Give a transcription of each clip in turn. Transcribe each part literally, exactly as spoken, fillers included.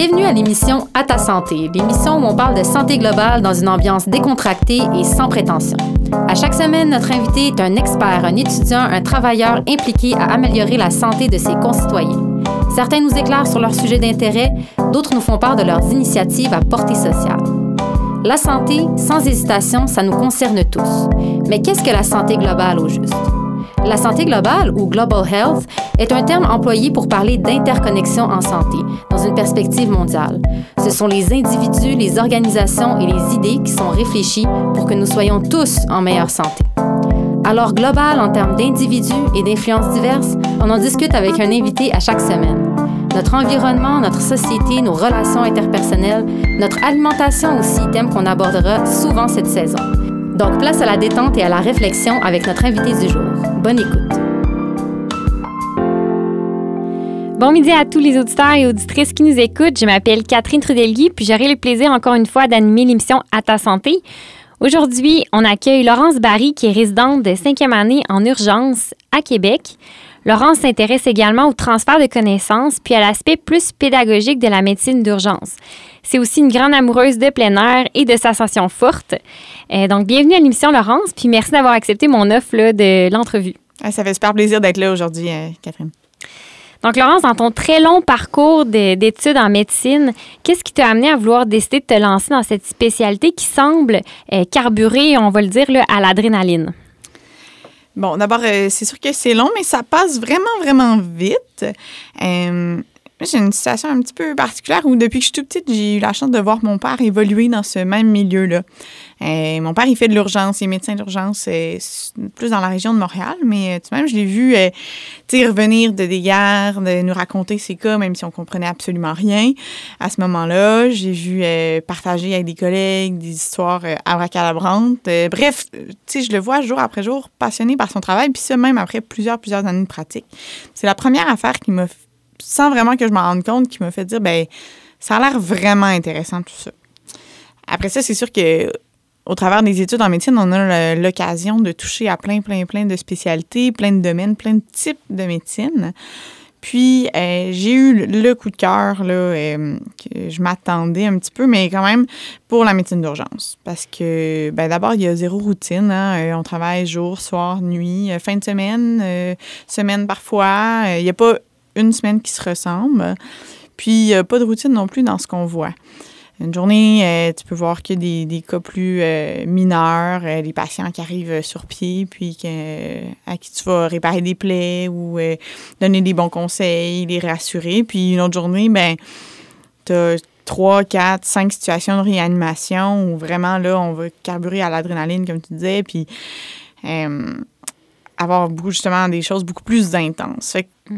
Bienvenue à l'émission À ta santé, l'émission où on parle de santé globale dans une ambiance décontractée et sans prétention. À chaque semaine, notre invité est un expert, un étudiant, un travailleur impliqué à améliorer la santé de ses concitoyens. Certains nous éclairent sur leurs sujets d'intérêt, d'autres nous font part de leurs initiatives à portée sociale. La santé, sans hésitation, ça nous concerne tous. Mais qu'est-ce que la santé globale au juste? La santé globale, ou Global Health, est un terme employé pour parler d'interconnexion en santé, dans une perspective mondiale. Ce sont les individus, les organisations et les idées qui sont réfléchis pour que nous soyons tous en meilleure santé. Alors global en termes d'individus et d'influences diverses, on en discute avec un invité à chaque semaine. Notre environnement, notre société, nos relations interpersonnelles, notre alimentation aussi, thème qu'on abordera souvent cette saison. Donc, place à la détente et à la réflexion avec notre invité du jour. Bonne écoute. Bon midi à tous les auditeurs et auditrices qui nous écoutent. Je m'appelle Catherine Trudel Guy, puis j'aurai le plaisir encore une fois d'animer l'émission À ta santé. Aujourd'hui, on accueille Laurence Barry, qui est résidente de cinquième année en urgence à Québec. Laurence s'intéresse également au transfert de connaissances puis à l'aspect plus pédagogique de la médecine d'urgence. C'est aussi une grande amoureuse de plein air et de sensations fortes. Euh, donc, bienvenue à l'émission, Laurence, puis merci d'avoir accepté mon offre là, de l'entrevue. Ça fait super plaisir d'être là aujourd'hui, euh, Catherine. Donc, Laurence, dans ton très long parcours de, d'études en médecine, qu'est-ce qui t'a amené à vouloir décider de te lancer dans cette spécialité qui semble euh, carburée, on va le dire, là, à l'adrénaline? Bon, d'abord, euh, c'est sûr que c'est long, mais ça passe vraiment, vraiment vite. Euh, j'ai une situation un petit peu particulière où, depuis que je suis toute petite, j'ai eu la chance de voir mon père évoluer dans ce même milieu-là. Euh, mon père, il fait de l'urgence, il est médecin d'urgence, euh, plus dans la région de Montréal, mais tout de même, je l'ai vu euh, revenir de des gardes, de nous raconter ses cas, même si on comprenait absolument rien. À ce moment-là, j'ai vu euh, partager avec des collègues des histoires euh, abracadabrantes. Euh, bref, je le vois jour après jour, passionné par son travail, puis ça, même après plusieurs, plusieurs années de pratique. C'est la première affaire qui m'a, sans vraiment que je m'en rende compte, qui m'a fait dire, ben ça a l'air vraiment intéressant tout ça. Après ça, c'est sûr que au travers des études en médecine, on a l'occasion de toucher à plein, plein, plein de spécialités, plein de domaines, plein de types de médecine. Puis, euh, j'ai eu le coup de cœur, là, euh, que je m'attendais un petit peu, mais quand même, pour la médecine d'urgence. Parce que, ben, d'abord, il y a zéro routine. Hein, on travaille jour, soir, nuit, fin de semaine, euh, semaine parfois. Il n'y a pas une semaine qui se ressemble. Puis, il n'y a pas de routine non plus dans ce qu'on voit. Une journée, euh, tu peux voir qu'il y a des, des cas plus euh, mineurs, euh, des patients qui arrivent sur pied, puis que, euh, à qui tu vas réparer des plaies ou euh, donner des bons conseils, les rassurer. Puis une autre journée, ben tu as trois, quatre, cinq situations de réanimation où vraiment, là, on va carburer à l'adrénaline, comme tu disais, puis euh, avoir beaucoup, justement, des choses beaucoup plus intenses. Fait que,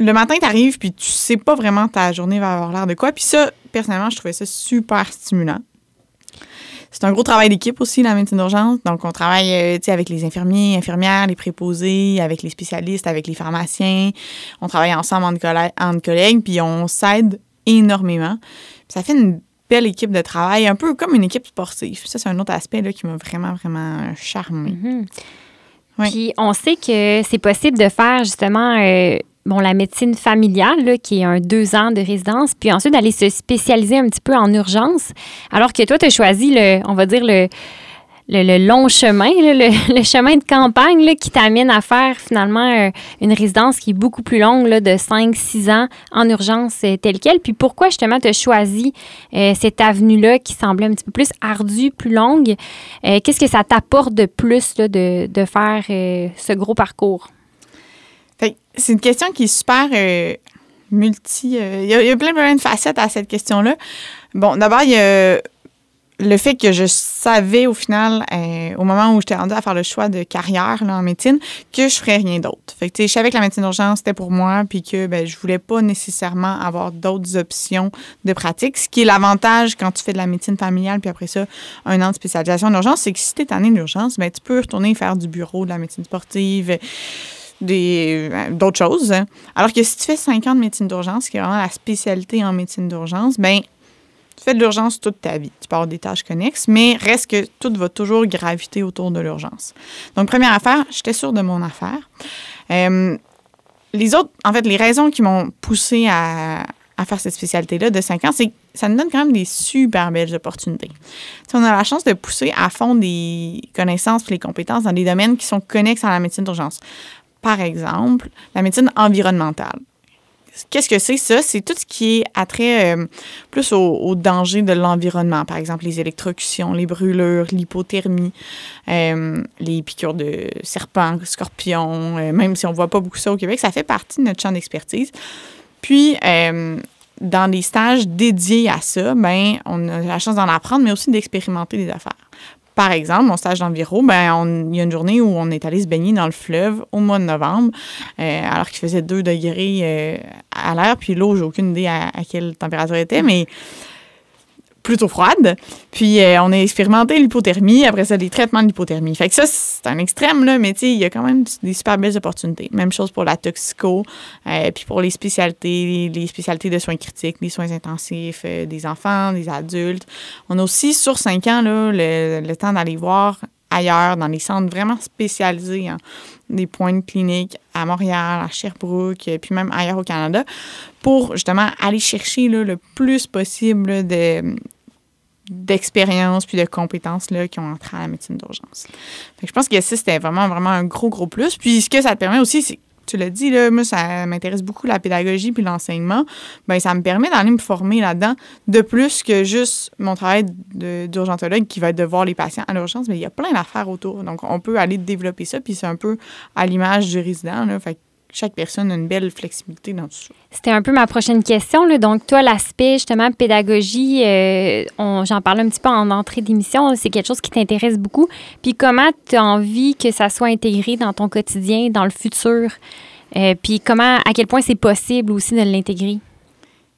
le matin, tu arrives, puis tu sais pas vraiment ta journée va avoir l'air de quoi. Puis ça, personnellement, je trouvais ça super stimulant. C'est un gros travail d'équipe aussi, la médecine d'urgence. Donc, on travaille avec les infirmiers, infirmières, les préposés, avec les spécialistes, avec les pharmaciens. On travaille ensemble entre, collè- entre collègues, puis on s'aide énormément. Puis ça fait une belle équipe de travail, un peu comme une équipe sportive. Ça, c'est un autre aspect là, qui m'a vraiment, vraiment charmée. Mm-hmm. Ouais. Puis, on sait que c'est possible de faire, justement... Euh Bon, la médecine familiale, là, qui est un deux ans de résidence, puis ensuite d'aller se spécialiser un petit peu en urgence, alors que toi, tu as choisi, le, on va dire, le, le, le long chemin, là, le, le chemin de campagne là, qui t'amène à faire finalement euh, une résidence qui est beaucoup plus longue, là, de cinq six ans en urgence euh, telle quelle. Puis pourquoi justement tu as choisi euh, cette avenue-là qui semblait un petit peu plus ardue, plus longue? Euh, qu'est-ce que ça t'apporte de plus là, de, de faire euh, ce gros parcours? Fait que c'est une question qui est super euh, multi... Il euh, y, y a plein, plein de facettes à cette question-là. Bon, d'abord, il y a le fait que je savais au final, euh, au moment où j'étais rendue à faire le choix de carrière là, en médecine, que je ferais rien d'autre. Fait que, tu sais, je savais que la médecine d'urgence, c'était pour moi, puis que ben, je voulais pas nécessairement avoir d'autres options de pratique. Ce qui est l'avantage quand tu fais de la médecine familiale, puis après ça, un an de spécialisation d'urgence, c'est que si t'es tanné d'urgence, ben, tu peux retourner faire du bureau, de la médecine sportive... Des, d'autres choses. Alors que si tu fais cinq ans de médecine d'urgence, qui est vraiment la spécialité en médecine d'urgence, bien, tu fais de l'urgence toute ta vie. Tu peux avoir des tâches connexes, mais reste que tout va toujours graviter autour de l'urgence. Donc, première affaire, j'étais sûre de mon affaire. Euh, les autres, en fait, les raisons qui m'ont poussée à, à faire cette spécialité-là de cinq ans, c'est ça nous donne quand même des super belles opportunités. Si on a la chance de pousser à fond des connaissances et les compétences dans des domaines qui sont connexes à la médecine d'urgence. Par exemple, la médecine environnementale. Qu'est-ce que c'est ça? C'est tout ce qui est attrait euh, plus au, au danger de l'environnement. Par exemple, les électrocutions, les brûlures, l'hypothermie, euh, les piqûres de serpents, scorpions. Euh, même si on ne voit pas beaucoup ça au Québec, ça fait partie de notre champ d'expertise. Puis, euh, dans des stages dédiés à ça, ben, on a la chance d'en apprendre, mais aussi d'expérimenter des affaires. Par exemple, mon stage d'enviro, ben, il y a une journée où on est allé se baigner dans le fleuve au mois de novembre, euh, alors qu'il faisait deux degrés euh, à l'air, puis l'eau, j'ai aucune idée à, à quelle température elle était, mais plutôt froide. Puis euh, on a expérimenté l'hypothermie, après ça, des traitements de l'hypothermie. Fait que ça, c'est un extrême, là, mais tu sais, il y a quand même des super belles opportunités. Même chose pour la toxico, euh, puis pour les spécialités, les spécialités de soins critiques, les soins intensifs euh, des enfants, des adultes. On a aussi, sur cinq ans, là, le, le temps d'aller voir ailleurs, dans les centres vraiment spécialisés, hein, des points de clinique à Montréal, à Sherbrooke, puis même ailleurs au Canada, pour justement aller chercher là, le plus possible là, de... d'expérience puis de compétences là, qui ont entré à la médecine d'urgence. Fait que je pense que ça, c'était vraiment, vraiment un gros, gros plus. Puis ce que ça te permet aussi, c'est, tu l'as dit, là, moi, ça m'intéresse beaucoup la pédagogie puis l'enseignement. Bien, ça me permet d'aller me former là-dedans de plus que juste mon travail de, d'urgentologue qui va être de voir les patients à l'urgence, mais il y a plein d'affaires autour. Donc, on peut aller développer ça puis c'est un peu à l'image du résident, là. Fait que chaque personne a une belle flexibilité dans tout ça. C'était un peu ma prochaine question, là. Donc, toi, l'aspect, justement, pédagogie, euh, on, j'en parlais un petit peu en entrée d'émission, c'est quelque chose qui t'intéresse beaucoup. Puis comment tu as envie que ça soit intégré dans ton quotidien, dans le futur? Euh, puis comment, à quel point c'est possible aussi de l'intégrer?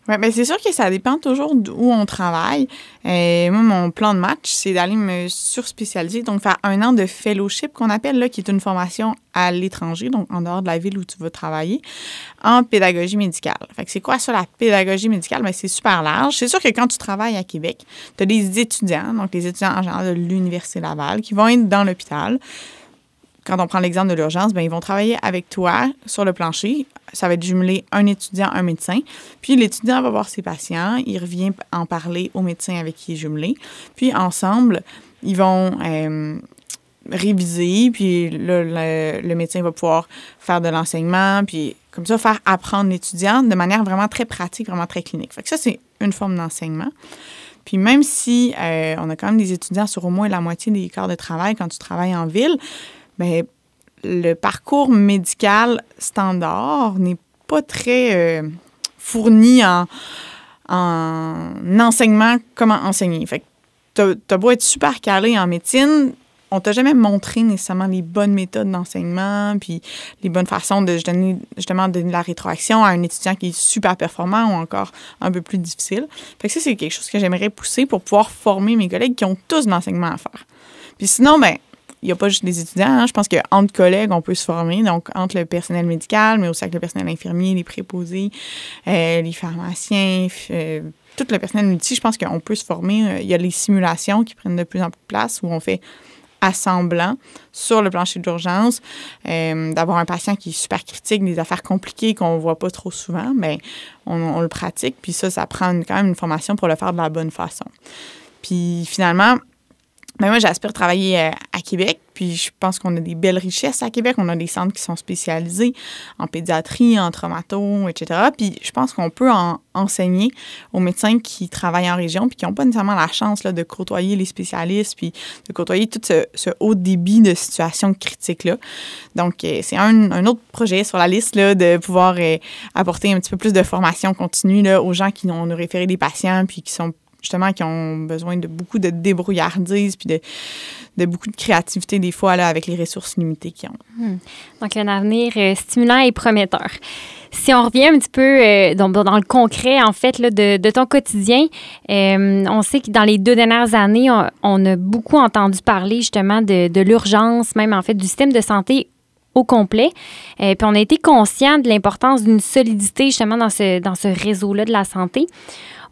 Oui, bien, c'est sûr que ça dépend toujours d'où on travaille. Euh, moi, mon plan de match, c'est d'aller me surspécialiser, donc faire un an de fellowship qu'on appelle, là, qui est une formation à l'étranger, donc en dehors de la ville où tu vas travailler, en pédagogie médicale. Fait que c'est quoi ça, la pédagogie médicale? Bien, c'est super large. C'est sûr que quand tu travailles à Québec, tu as des étudiants, donc les étudiants en général de l'Université Laval, qui vont être dans l'hôpital. Quand on prend l'exemple de l'urgence, bien, ils vont travailler avec toi sur le plancher. Ça va être jumelé un étudiant, un médecin. Puis l'étudiant va voir ses patients. Il revient en parler au médecin avec qui il est jumelé. Puis ensemble, ils vont euh, réviser. Puis le, le, le médecin va pouvoir faire de l'enseignement. Puis comme ça, faire apprendre l'étudiant de manière vraiment très pratique, vraiment très clinique. Fait que ça, c'est une forme d'enseignement. Puis même si euh, on a quand même des étudiants sur au moins la moitié des corps de travail quand tu travailles en ville, bien, le parcours médical standard n'est pas très euh, fourni en, en enseignement, comment enseigner. Fait que t'as, t'as beau être super calé en médecine, on t'a jamais montré nécessairement les bonnes méthodes d'enseignement puis les bonnes façons de donner, justement donner de la rétroaction à un étudiant qui est super performant ou encore un peu plus difficile. Fait que ça, c'est quelque chose que j'aimerais pousser pour pouvoir former mes collègues qui ont tous de l'enseignement à faire. Puis sinon, bien, il n'y a pas juste des étudiants. Hein. Je pense qu'entre collègues, on peut se former. Donc, entre le personnel médical, mais aussi avec le personnel infirmier, les préposés, euh, les pharmaciens, euh, tout le personnel multi, je pense qu'on peut se former. Il y a les simulations qui prennent de plus en plus de place où on fait assemblant sur le plancher d'urgence, euh, d'avoir un patient qui est super critique, des affaires compliquées qu'on ne voit pas trop souvent, mais on, on le pratique. Puis ça, ça prend une, quand même une formation pour le faire de la bonne façon. Puis finalement... Mais moi, j'aspire travailler à Québec, puis je pense qu'on a des belles richesses à Québec. On a des centres qui sont spécialisés en pédiatrie, en traumato, et cetera. Puis je pense qu'on peut en enseigner aux médecins qui travaillent en région puis qui n'ont pas nécessairement la chance là, de côtoyer les spécialistes puis de côtoyer tout ce, ce haut débit de situations critiques-là. Donc, c'est un, un autre projet sur la liste là, de pouvoir eh, apporter un petit peu plus de formation continue là, aux gens qui ont nous référé des patients puis qui sont justement, qui ont besoin de beaucoup de débrouillardise puis de, de beaucoup de créativité, des fois, là, avec les ressources limitées qu'ils ont. Hum. Donc, un avenir euh, stimulant et prometteur. Si on revient un petit peu euh, dans, dans le concret, en fait, là, de, de ton quotidien, euh, on sait que dans les deux dernières années, on, on a beaucoup entendu parler, justement, de, de l'urgence, même, en fait, du système de santé au complet. Euh, puis on a été conscients de l'importance d'une solidité justement dans ce, dans ce réseau-là de la santé.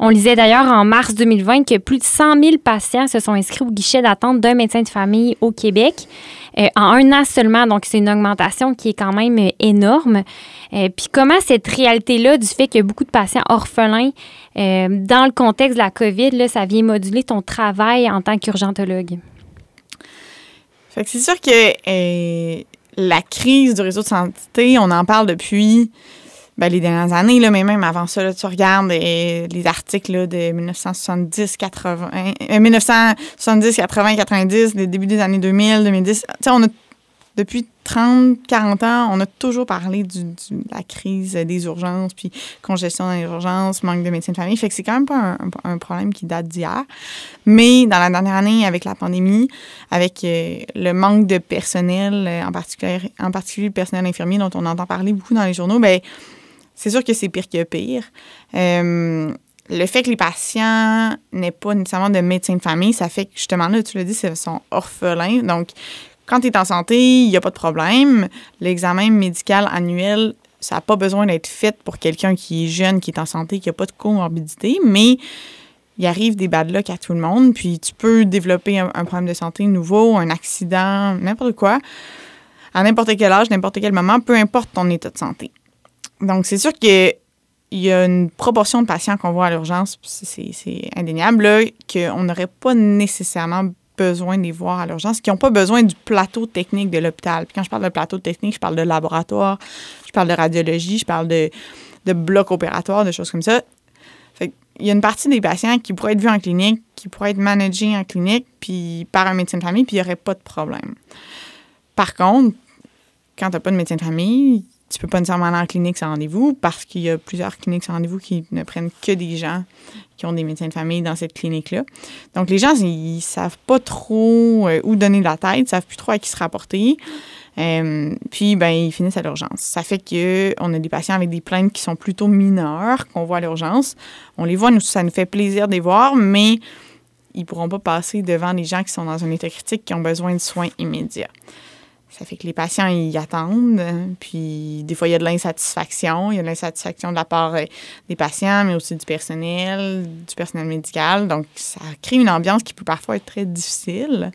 On lisait d'ailleurs en mars deux mille vingt que plus de cent mille patients se sont inscrits au guichet d'attente d'un médecin de famille au Québec euh, en un an seulement. Donc, c'est une augmentation qui est quand même énorme. Euh, puis comment cette réalité-là du fait qu'il y a beaucoup de patients orphelins euh, dans le contexte de la COVID, là, ça vient moduler ton travail en tant qu'urgentologue? Fait que c'est sûr que euh, la crise du réseau de santé, on en parle depuis... Ben, les dernières années, là, mais même avant ça, là, tu regardes les, les articles là, de mille neuf cent soixante-dix, quatre-vingts, euh, mille neuf cent soixante-dix, quatre-vingts, quatre-vingt-dix, les débuts des années deux mille, deux mille dix. Tu sais, on a, depuis trente, quarante ans, on a toujours parlé du, du, de la crise des urgences, puis congestion dans les urgences, manque de médecins de famille. Fait que c'est quand même pas un, un, un problème qui date d'hier. Mais dans la dernière année, avec la pandémie, avec euh, le manque de personnel, euh, en particulier, en particulier le personnel infirmier dont on entend parler beaucoup dans les journaux, bien, c'est sûr que c'est pire que pire. Euh, le fait que les patients n'aient pas nécessairement de médecin de famille, ça fait que, justement, là, tu l'as dit, ils sont orphelins. Donc, quand tu es en santé, il n'y a pas de problème. L'examen médical annuel, ça n'a pas besoin d'être fait pour quelqu'un qui est jeune, qui est en santé, qui n'a pas de comorbidité, mais il arrive des bad luck à tout le monde. Puis, tu peux développer un, un problème de santé nouveau, un accident, n'importe quoi, à n'importe quel âge, n'importe quel moment, peu importe ton état de santé. Donc, c'est sûr qu'il y a une proportion de patients qu'on voit à l'urgence, c'est, c'est indéniable, là, qu'on n'aurait pas nécessairement besoin de les voir à l'urgence, qui n'ont pas besoin du plateau technique de l'hôpital. Puis quand je parle de plateau technique, je parle de laboratoire, je parle de radiologie, je parle de, de bloc opératoire, de choses comme ça. Fait qu'il y a une partie des patients qui pourraient être vus en clinique, qui pourraient être managés en clinique, puis par un médecin de famille, puis il n'y aurait pas de problème. Par contre, quand tu n'as pas de médecin de famille, tu peux pas nécessairement aller en clinique sans rendez-vous parce qu'il y a plusieurs cliniques sans rendez-vous qui ne prennent que des gens qui ont des médecins de famille dans cette clinique-là. Donc, les gens, ils savent pas trop où donner de la tête, ils savent plus trop à qui se rapporter. Euh, puis, ben ils finissent à l'urgence. Ça fait qu'on a des patients avec des plaintes qui sont plutôt mineures, qu'on voit à l'urgence. On les voit, nous, ça nous fait plaisir de les voir, mais ils pourront pas passer devant les gens qui sont dans un état critique, qui ont besoin de soins immédiats. Ça fait que les patients, ils attendent. Puis, des fois, il y a de l'insatisfaction. Il y a de l'insatisfaction de la part des patients, mais aussi du personnel, du personnel médical. Donc, ça crée une ambiance qui peut parfois être très difficile.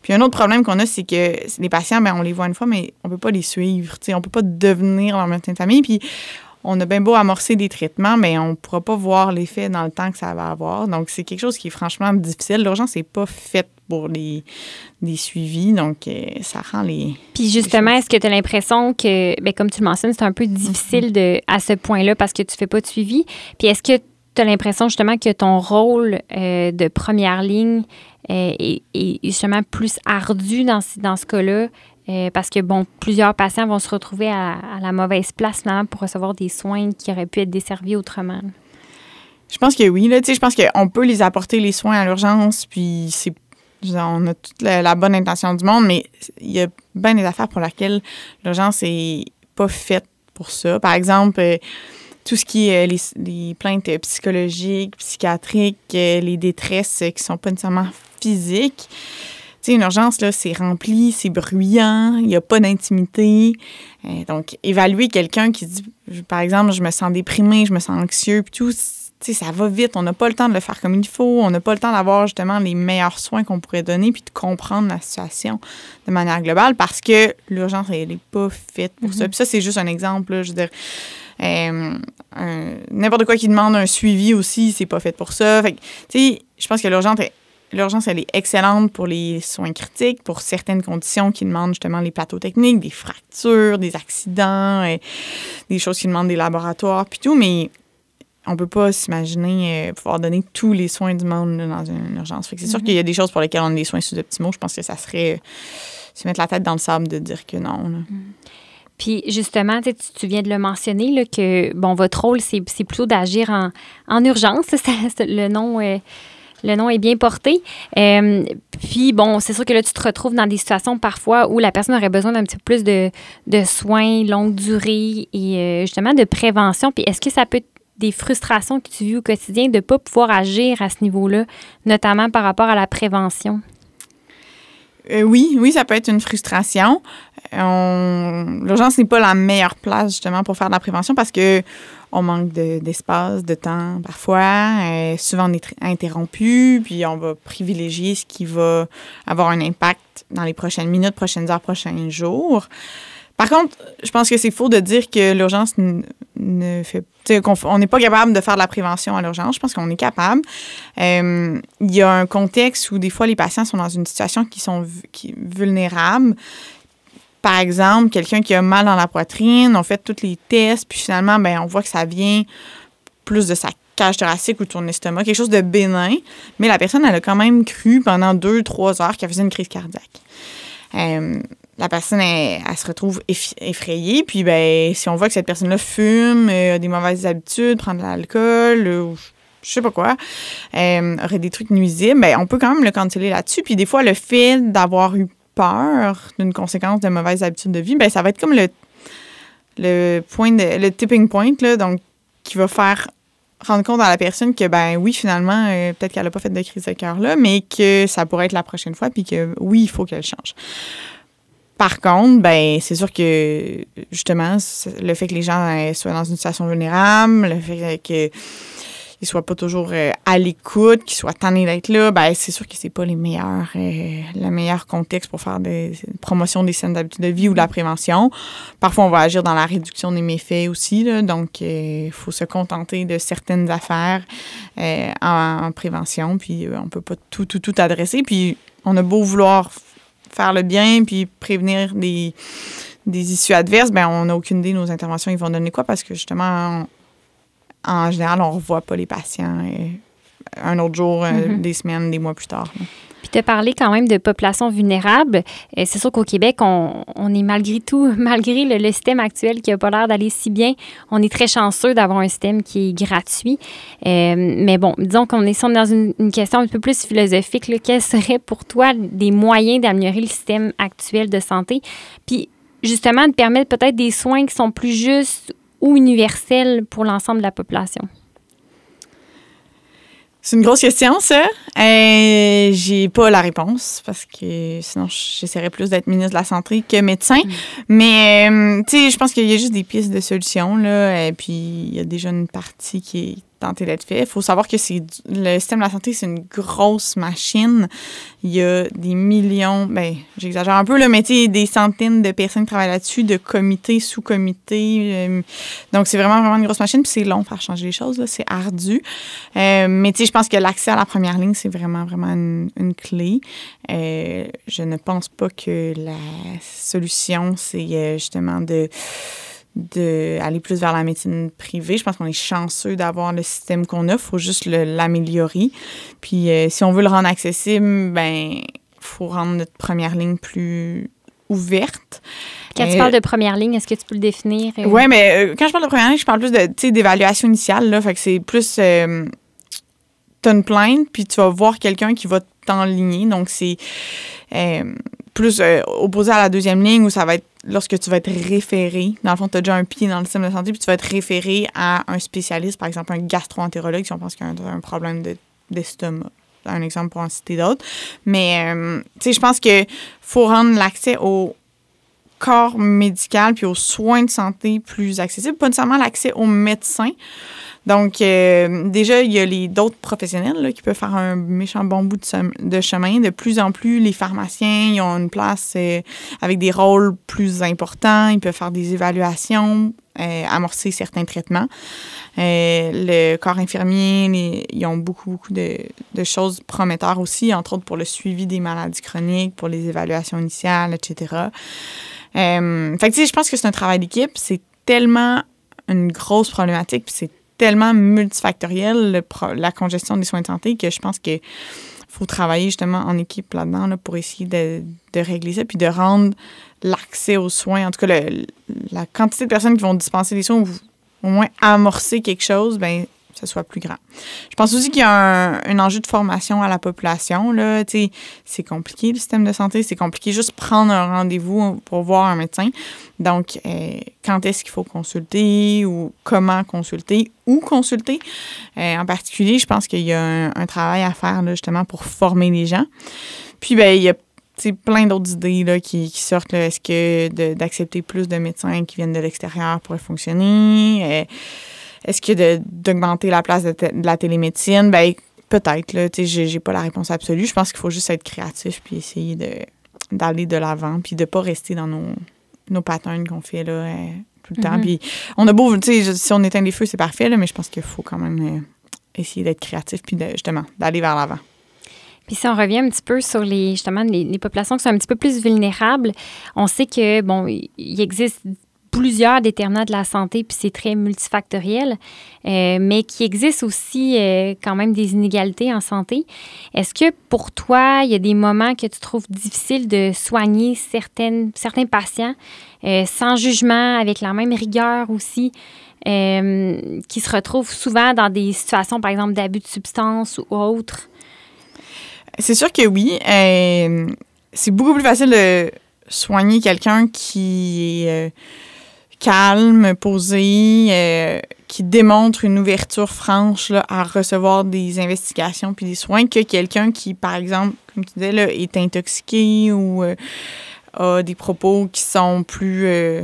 Puis, un autre problème qu'on a, c'est que les patients, bien, on les voit une fois, mais on ne peut pas les suivre. T'sais, on ne peut pas devenir leur médecin de famille. Puis, on a bien beau amorcer des traitements, mais on ne pourra pas voir l'effet dans le temps que ça va avoir. Donc, c'est quelque chose qui est franchement difficile. L'urgence n'est pas faite pour les, les suivis. Donc, euh, ça rend les... Puis justement, les est-ce que tu as l'impression que, bien, comme tu le mentionnes, c'est un peu difficile de, à ce point-là parce que tu ne fais pas de suivi? Puis est-ce que tu as l'impression justement que ton rôle euh, de première ligne euh, est, est justement plus ardu dans, dans ce cas-là? Euh, parce que, bon, plusieurs patients vont se retrouver à, à la mauvaise place finalement pour recevoir des soins qui auraient pu être desservis autrement. Je pense que oui. Là, tu sais, je pense qu'on peut les apporter les soins à l'urgence, puis c'est on a toute la, la bonne intention du monde, mais il y a bien des affaires pour lesquelles l'urgence n'est pas faite pour ça. Par exemple, euh, tout ce qui est euh, les, les plaintes psychologiques, psychiatriques, euh, les détresses euh, qui ne sont pas nécessairement physiques. Tu sais, une urgence, là, c'est rempli, c'est bruyant, il n'y a pas d'intimité. Euh, donc, évaluer quelqu'un qui dit, par exemple, je me sens déprimé, je me sens anxieux, puis tout, tu sais, ça va vite, on n'a pas le temps de le faire comme il faut, on n'a pas le temps d'avoir justement les meilleurs soins qu'on pourrait donner puis de comprendre la situation de manière globale parce que l'urgence, elle n'est pas faite pour mm-hmm. ça. Puis ça, c'est juste un exemple, là, je veux dire, euh, un, n'importe quoi qui demande un suivi aussi, c'est pas fait pour ça. Fait que, tu sais, je pense que l'urgence, elle, l'urgence, elle est excellente pour les soins critiques, pour certaines conditions qui demandent justement les plateaux techniques, des fractures, des accidents, et des choses qui demandent des laboratoires puis tout, mais on ne peut pas s'imaginer euh, pouvoir donner tous les soins du monde là, dans une urgence. Fait que c'est mm-hmm. sûr qu'il y a des choses pour lesquelles on a des soins sous-optimaux. Je pense que ça serait euh, se mettre la tête dans le sable de dire que non. Là. Mm. Puis justement, tu, tu viens de le mentionner, là, que bon, votre rôle, c'est, c'est plutôt d'agir en, en urgence. Ça, ça, le nom... Euh, Le nom est bien porté. Euh, puis, bon, c'est sûr que là, tu te retrouves dans des situations parfois où la personne aurait besoin d'un petit peu plus de, de soins, longue durée et euh, justement de prévention. Puis, est-ce que ça peut être des frustrations que tu vis au quotidien de ne pas pouvoir agir à ce niveau-là, notamment par rapport à la prévention? Euh, oui, oui, ça peut être une frustration. On... L'urgence n'est pas la meilleure place, justement, pour faire de la prévention parce que on manque de, d'espace, de temps, parfois. Euh, souvent, on est interrompu, puis on va privilégier ce qui va avoir un impact dans les prochaines minutes, prochaines heures, prochains jours. Par contre, je pense que c'est faux de dire que l'urgence n- ne fait pas... On n'est pas capable de faire de la prévention à l'urgence. Je pense qu'on est capable. Euh, il y a un contexte où, des fois, les patients sont dans une situation qui sont qui, vulnérables. Par exemple, quelqu'un qui a mal dans la poitrine, on fait tous les tests, puis finalement, bien, on voit que ça vient plus de sa cage thoracique ou de son estomac, quelque chose de bénin. Mais la personne, elle a quand même cru pendant deux, trois heures qu'elle faisait une crise cardiaque. Euh, La personne, elle, elle se retrouve effrayée. Puis, ben, si on voit que cette personne-là fume, a des mauvaises habitudes, prend de l'alcool, euh, je sais pas quoi, euh, aurait des trucs nuisibles, ben, on peut quand même le canceller là-dessus. Puis, des fois, le fait d'avoir eu peur d'une conséquence de mauvaises habitudes de vie, ben, ça va être comme le, le point, de, le tipping point, là, donc, qui va faire rendre compte à la personne que, ben oui, finalement, euh, peut-être qu'elle n'a pas fait de crise de cœur-là, mais que ça pourrait être la prochaine fois, puis que, oui, il faut qu'elle change. Par contre, ben c'est sûr que, justement, le fait que les gens soient dans une situation vulnérable, le fait qu'ils ne soient pas toujours à l'écoute, qu'ils soient tannés d'être là, ben c'est sûr que c'est pas les meilleurs, euh, le meilleur contexte pour faire des promotions des saines habitudes de vie ou de la prévention. Parfois, on va agir dans la réduction des méfaits aussi, là, donc il euh, faut se contenter de certaines affaires euh, en, en prévention, puis euh, on peut pas tout, tout, tout adresser, puis on a beau vouloir faire le bien puis prévenir des, des issues adverses, ben on n'a aucune idée de nos interventions, ils vont donner quoi parce que justement, on, en général, on ne revoit pas les patients euh, un autre jour, euh, mm-hmm. des semaines, des mois plus tard. Là. Puis tu as parlé quand même de populations vulnérables. Euh, c'est sûr qu'au Québec, on, on est malgré tout, malgré le, le système actuel qui n'a pas l'air d'aller si bien, on est très chanceux d'avoir un système qui est gratuit. Euh, mais bon, disons qu'on est, si on est dans une, une question un peu plus philosophique. Là, quels seraient pour toi des moyens d'améliorer le système actuel de santé? Puis justement, de permettre peut-être des soins qui sont plus justes ou universels pour l'ensemble de la population? C'est une grosse question, ça. Euh, j'ai pas la réponse parce que sinon, j'essaierais plus d'être ministre de la Santé que médecin. Mmh. Mais, euh, tu sais, je pense qu'il y a juste des pistes de solutions, là. Et puis, il y a déjà une partie qui est tentée d'être faite. Il faut savoir que c'est le système de la santé, c'est une grosse machine. Il y a des millions, ben, j'exagère un peu, là, mais tu sais, des centaines de personnes qui travaillent là-dessus, de comités, sous-comités. Euh, donc, c'est vraiment, vraiment une grosse machine. Puis, c'est long faire changer les choses, là. C'est ardu. Euh, mais, tu sais, je pense que l'accès à la première ligne, c'est vraiment, vraiment une, une clé. Euh, je ne pense pas que la solution, c'est justement de... d'aller plus vers la médecine privée. Je pense qu'on est chanceux d'avoir le système qu'on a. Il faut juste le, l'améliorer. Puis, euh, si on veut le rendre accessible, ben faut rendre notre première ligne plus ouverte. Quand euh, tu parles de première ligne, est-ce que tu peux le définir? Euh? Oui, mais euh, quand je parle de première ligne, je parle plus de, tu sais, d'évaluation initiale. Là, fait que c'est plus... Euh, tu as une plainte, puis tu vas voir quelqu'un qui va t'enligner. Donc, c'est euh, plus euh, opposé à la deuxième ligne où ça va être lorsque tu vas être référé, dans le fond, tu as déjà un pied dans le système de santé, puis tu vas être référé à un spécialiste, par exemple un gastro-entérologue, si on pense qu'il y a un, un problème de, d'estomac. Un exemple pour en citer d'autres. Mais, euh, tu sais, je pense qu'il faut rendre l'accès au corps médical puis aux soins de santé plus accessibles, pas nécessairement l'accès aux médecins. Donc, euh, déjà, il y a les, d'autres professionnels là, qui peuvent faire un méchant bon bout de, de chemin. De plus en plus, les pharmaciens, ils ont une place euh, avec des rôles plus importants. Ils peuvent faire des évaluations, euh, amorcer certains traitements. Euh, le corps infirmier, les, ils ont beaucoup, beaucoup de, de choses prometteurs aussi, entre autres pour le suivi des maladies chroniques, pour les évaluations initiales, et cetera. Euh, fait que, tu sais, je pense que c'est un travail d'équipe. C'est tellement une grosse problématique, puis c'est tellement multifactoriel, le pro- la congestion des soins de santé, que je pense qu'il faut travailler justement en équipe là-dedans là, pour essayer de, de régler ça, puis de rendre l'accès aux soins, en tout cas le, la quantité de personnes qui vont dispenser des soins, ou au moins amorcer quelque chose, bien, que ce soit plus grand. Je pense aussi qu'il y a un, un enjeu de formation à la population. Là, t'sais, c'est compliqué, le système de santé. C'est compliqué juste prendre un rendez-vous pour voir un médecin. Donc, euh, quand est-ce qu'il faut consulter ou comment consulter ou consulter? Euh, en particulier, je pense qu'il y a un, un travail à faire là, justement pour former les gens. Puis, ben il y a tu sais, plein d'autres idées là, qui, qui sortent. Là, est-ce que de, d'accepter plus de médecins qui viennent de l'extérieur pourrait fonctionner? Euh, est-ce que de, d'augmenter la place de, t- de la télémédecine? Ben peut-être. Là, tu sais, j'ai, j'ai pas la réponse absolue. Je pense qu'il faut juste être créatif puis essayer de, d'aller de l'avant puis de pas rester dans nos, nos patterns qu'on fait là, euh, tout le mm-hmm. temps. Puis on a beau, tu sais, si on éteint les feux, c'est parfait, là, mais je pense qu'il faut quand même euh, essayer d'être créatif puis de, justement d'aller vers l'avant. Puis si on revient un petit peu sur les justement les, les populations qui sont un petit peu plus vulnérables, on sait que bon, il existe plusieurs déterminants de la santé, puis c'est très multifactoriel, euh, mais qui existe aussi euh, quand même des inégalités en santé. Est-ce que pour toi, il y a des moments que tu trouves difficiles de soigner certaines, certains patients euh, sans jugement, avec la même rigueur aussi, euh, qui se retrouvent souvent dans des situations, par exemple, d'abus de substances ou autres? C'est sûr que oui. Euh, c'est beaucoup plus facile de soigner quelqu'un qui est euh, calme, posé, euh, qui démontre une ouverture franche là, à recevoir des investigations puis des soins que quelqu'un qui, par exemple, comme tu disais, là, est intoxiqué ou euh, a des propos qui sont plus... Euh,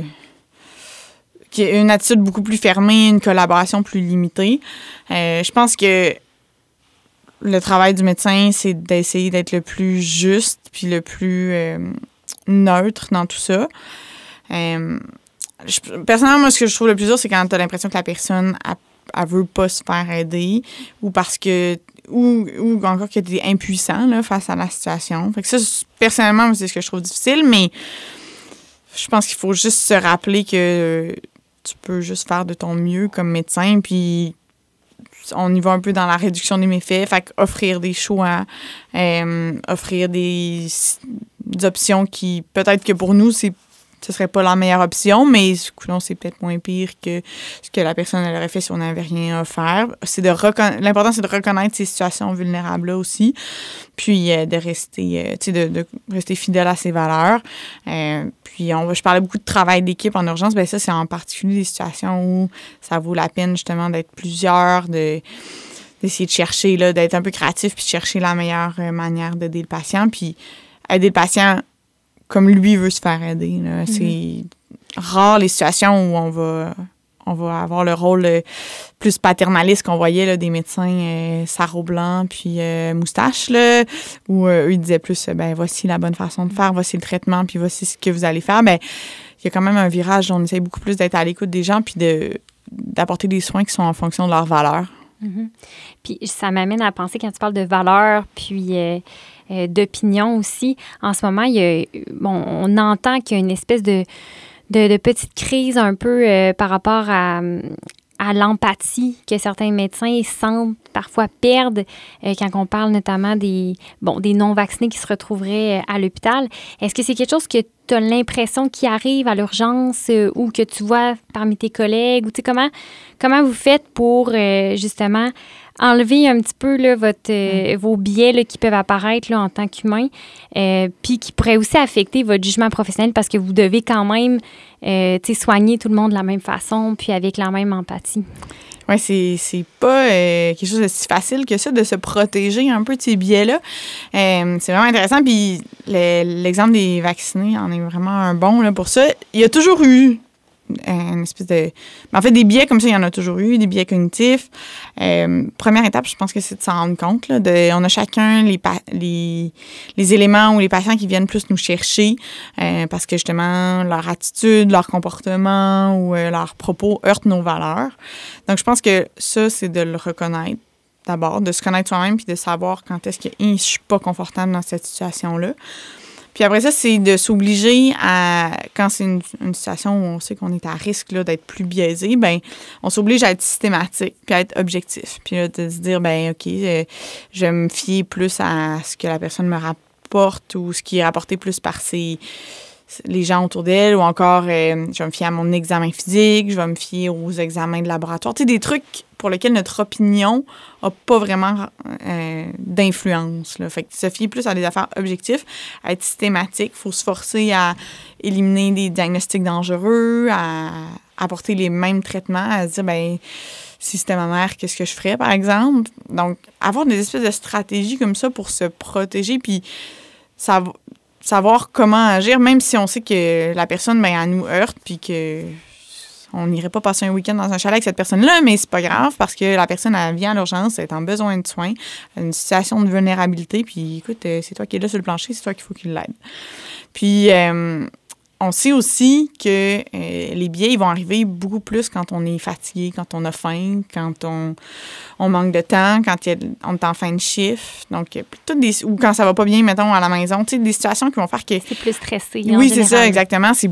qui a une attitude beaucoup plus fermée, une collaboration plus limitée. Euh, je pense que le travail du médecin, c'est d'essayer d'être le plus juste puis le plus euh, neutre dans tout ça. Euh, je, personnellement, moi, ce que je trouve le plus dur, c'est quand tu as l'impression que la personne, elle, elle veut pas se faire aider ou parce que, ou, ou encore que tu es impuissant là, face à la situation. Fait que ça, personnellement, c'est ce que je trouve difficile, mais je pense qu'il faut juste se rappeler que tu peux juste faire de ton mieux comme médecin, puis on y va un peu dans la réduction des méfaits, fait offrir des choix, euh, offrir des, des options qui, peut-être que pour nous, c'est, ce serait pas la meilleure option, mais coudonc, c'est peut-être moins pire que ce que la personne elle aurait fait si on n'avait rien offert. C'est de reconna- L'important, c'est de reconnaître ces situations vulnérables-là aussi, puis euh, de, rester, euh, de, de rester fidèle à ses valeurs. Euh, puis, on, je parlais beaucoup de travail d'équipe en urgence. Bien, ça, c'est en particulier des situations où ça vaut la peine, justement, d'être plusieurs, de, d'essayer de chercher, là, d'être un peu créatif, puis de chercher la meilleure manière d'aider le patient. Puis, aider le patient comme lui veut se faire aider. Là. Mm-hmm. C'est rare les situations où on va... On va avoir le rôle euh, plus paternaliste qu'on voyait là, des médecins euh, sarrau blanc puis euh, moustache, là, où euh, eux, ils disaient plus euh, ben voici la bonne façon de faire, voici le traitement, puis voici ce que vous allez faire. Ben, il y a quand même un virage où on essaie beaucoup plus d'être à l'écoute des gens puis de, d'apporter des soins qui sont en fonction de leurs valeurs. Mm-hmm. Puis ça m'amène à penser, quand tu parles de valeurs, puis euh, euh, d'opinion aussi, en ce moment, il y a, bon, on entend qu'il y a une espèce de. De, de petites crises un peu euh, par rapport à, à l'empathie que certains médecins sentent parfois perdre euh, quand on parle notamment des, bon, des non-vaccinés qui se retrouveraient à l'hôpital. Est-ce que c'est quelque chose que tu as l'impression qui arrive à l'urgence euh, ou que tu vois parmi tes collègues? Ou tu sais, comment, comment vous faites pour euh, justement enlever un petit peu là, votre, euh, vos biais là, qui peuvent apparaître là, en tant qu'humain, euh, puis qui pourraient aussi affecter votre jugement professionnel parce que vous devez quand même euh, soigner tout le monde de la même façon puis avec la même empathie? Oui, c'est, c'est pas euh, quelque chose de si facile que ça, de se protéger un peu de ces biais-là. Euh, c'est vraiment intéressant. Puis le, l'exemple des vaccinés en est vraiment un bon là, pour ça. Il y a toujours eu une espèce de... En fait, des biais comme ça, il y en a toujours eu, des biais cognitifs. Euh, première étape, je pense que c'est de s'en rendre compte. Là, de, on a chacun les, pa- les, les éléments ou les patients qui viennent plus nous chercher euh, parce que, justement, leur attitude, leur comportement ou euh, leurs propos heurtent nos valeurs. Donc, je pense que ça, c'est de le reconnaître d'abord, de se connaître soi-même puis de savoir quand est-ce que hey, je ne suis pas confortable dans cette situation-là. Puis après ça, c'est de s'obliger à, quand c'est une, une situation où on sait qu'on est à risque là, d'être plus biaisé, ben on s'oblige à être systématique puis à être objectif. Puis là, de se dire, ben OK, je, je vais me fier plus à ce que la personne me rapporte ou ce qui est rapporté plus par ses, les gens autour d'elle ou encore, euh, je vais me fier à mon examen physique, je vais me fier aux examens de laboratoire. Tu sais, des trucs pour lesquels notre opinion n'a pas vraiment euh, d'influence. Là. Fait que se fier plus à des affaires objectives, à être systématique. Il faut se forcer à éliminer des diagnostics dangereux, à apporter les mêmes traitements, à se dire, bien, si c'était ma mère, qu'est-ce que je ferais, par exemple? Donc, avoir des espèces de stratégies comme ça pour se protéger, puis ça va... savoir comment agir, même si on sait que la personne, ben, elle nous heurte, puis que on n'irait pas passer un week-end dans un chalet avec cette personne-là, mais c'est pas grave, parce que la personne, elle vient à l'urgence, elle est en besoin de soins, une situation de vulnérabilité, puis écoute, c'est toi qui es là sur le plancher, c'est toi qu'il faut qu'il l'aide. Puis, euh, on sait aussi que euh, les billets, ils vont arriver beaucoup plus quand on est fatigué, quand on a faim, quand on, on manque de temps, quand y a, on est en fin de chiffre. Donc, toutes des, ou quand ça va pas bien, mettons, à la maison. Tu sais, des situations qui vont faire que... C'est plus stressé, en Oui, général. C'est ça, exactement. C'est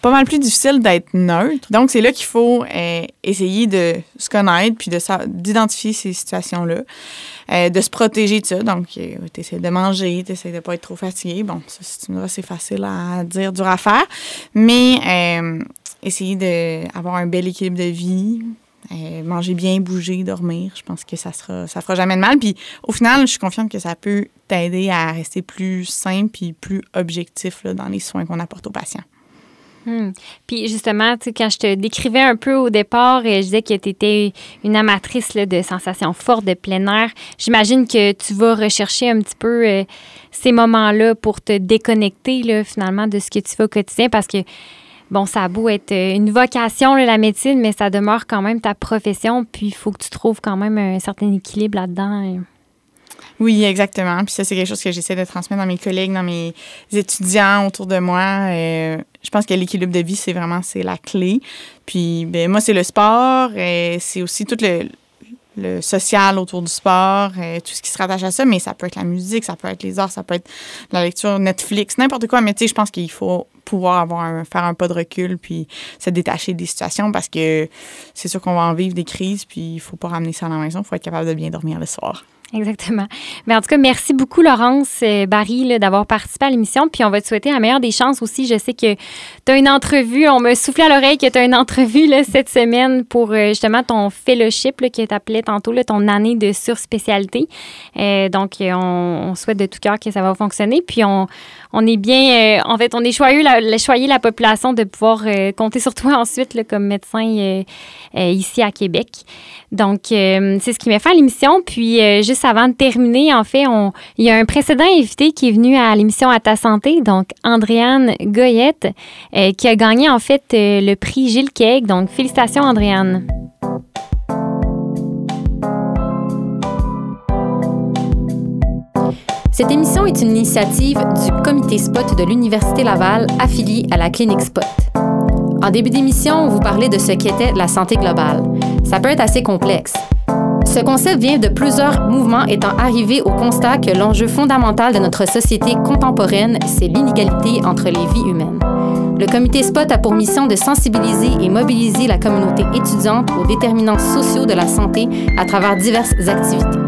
pas mal plus difficile d'être neutre. Donc, c'est là qu'il faut euh, essayer de se connaître puis de, d'identifier ces situations-là, euh, de se protéger de ça. Donc, euh, t'essaies de manger, t'essaies de pas être trop fatigué. Bon, ça, si tu me dis, c'est facile à dire, dur à faire. Mais euh, essayer d'avoir un bel équilibre de vie, euh, manger bien, bouger, dormir, je pense que ça sera, ça fera jamais de mal. Puis, au final, je suis confiante que ça peut t'aider à rester plus sain puis plus objectif là, dans les soins qu'on apporte aux patients. Hum. Puis justement, tu sais, quand je te décrivais un peu au départ, je disais que tu étais une amatrice là, de sensations fortes, de plein air. J'imagine que tu vas rechercher un petit peu euh, ces moments-là pour te déconnecter là, finalement de ce que tu fais au quotidien parce que, bon, ça a beau être une vocation, là, la médecine, mais ça demeure quand même ta profession. Puis il faut que tu trouves quand même un certain équilibre là-dedans. Hein. Oui, exactement. Puis ça, c'est quelque chose que j'essaie de transmettre à mes collègues, dans mes étudiants autour de moi. Euh, je pense que l'équilibre de vie, c'est vraiment c'est la clé. Puis ben moi, c'est le sport. Et c'est aussi tout le, le social autour du sport, et tout ce qui se rattache à ça. Mais ça peut être la musique, ça peut être les arts, ça peut être la lecture Netflix, n'importe quoi. Mais tu sais, je pense qu'il faut pouvoir avoir un, faire un pas de recul puis se détacher des situations parce que c'est sûr qu'on va en vivre des crises. Puis il faut pas ramener ça à la maison. Il faut être capable de bien dormir le soir. Exactement. Mais en tout cas, merci beaucoup, Laurence Barry, là, d'avoir participé à l'émission. Puis on va te souhaiter la meilleure des chances aussi. Je sais que tu as une entrevue. On me souffle à l'oreille que tu as une entrevue là, cette semaine pour justement ton fellowship là, que tu appelais tantôt, là, ton année de surspécialité. Euh, donc, on, on souhaite de tout cœur que ça va fonctionner. Puis on, on est bien... Euh, en fait, on est choyeux, la, choyeux la population de pouvoir euh, compter sur toi ensuite là, comme médecin euh, euh, ici à Québec. Donc, euh, c'est ce qui m'a fait à l'émission. Puis, euh, juste avant de terminer, en fait, on, il y a un précédent invité qui est venu à l'émission À ta santé, donc Andréane Goyette, euh, qui a gagné en fait euh, le prix Gilles Kegg. Donc, félicitations, Andréane. Cette émission est une initiative du Comité SPOT de l'Université Laval, affiliée à la Clinique SPOT. En début d'émission, on vous parlait de ce qu'était la santé globale. Ça peut être assez complexe. Ce concept vient de plusieurs mouvements étant arrivés au constat que l'enjeu fondamental de notre société contemporaine, c'est l'inégalité entre les vies humaines. Le Comité SPOT a pour mission de sensibiliser et mobiliser la communauté étudiante aux déterminants sociaux de la santé à travers diverses activités.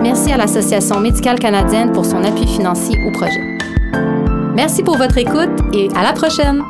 Merci à l'Association médicale canadienne pour son appui financier au projet. Merci pour votre écoute et à la prochaine!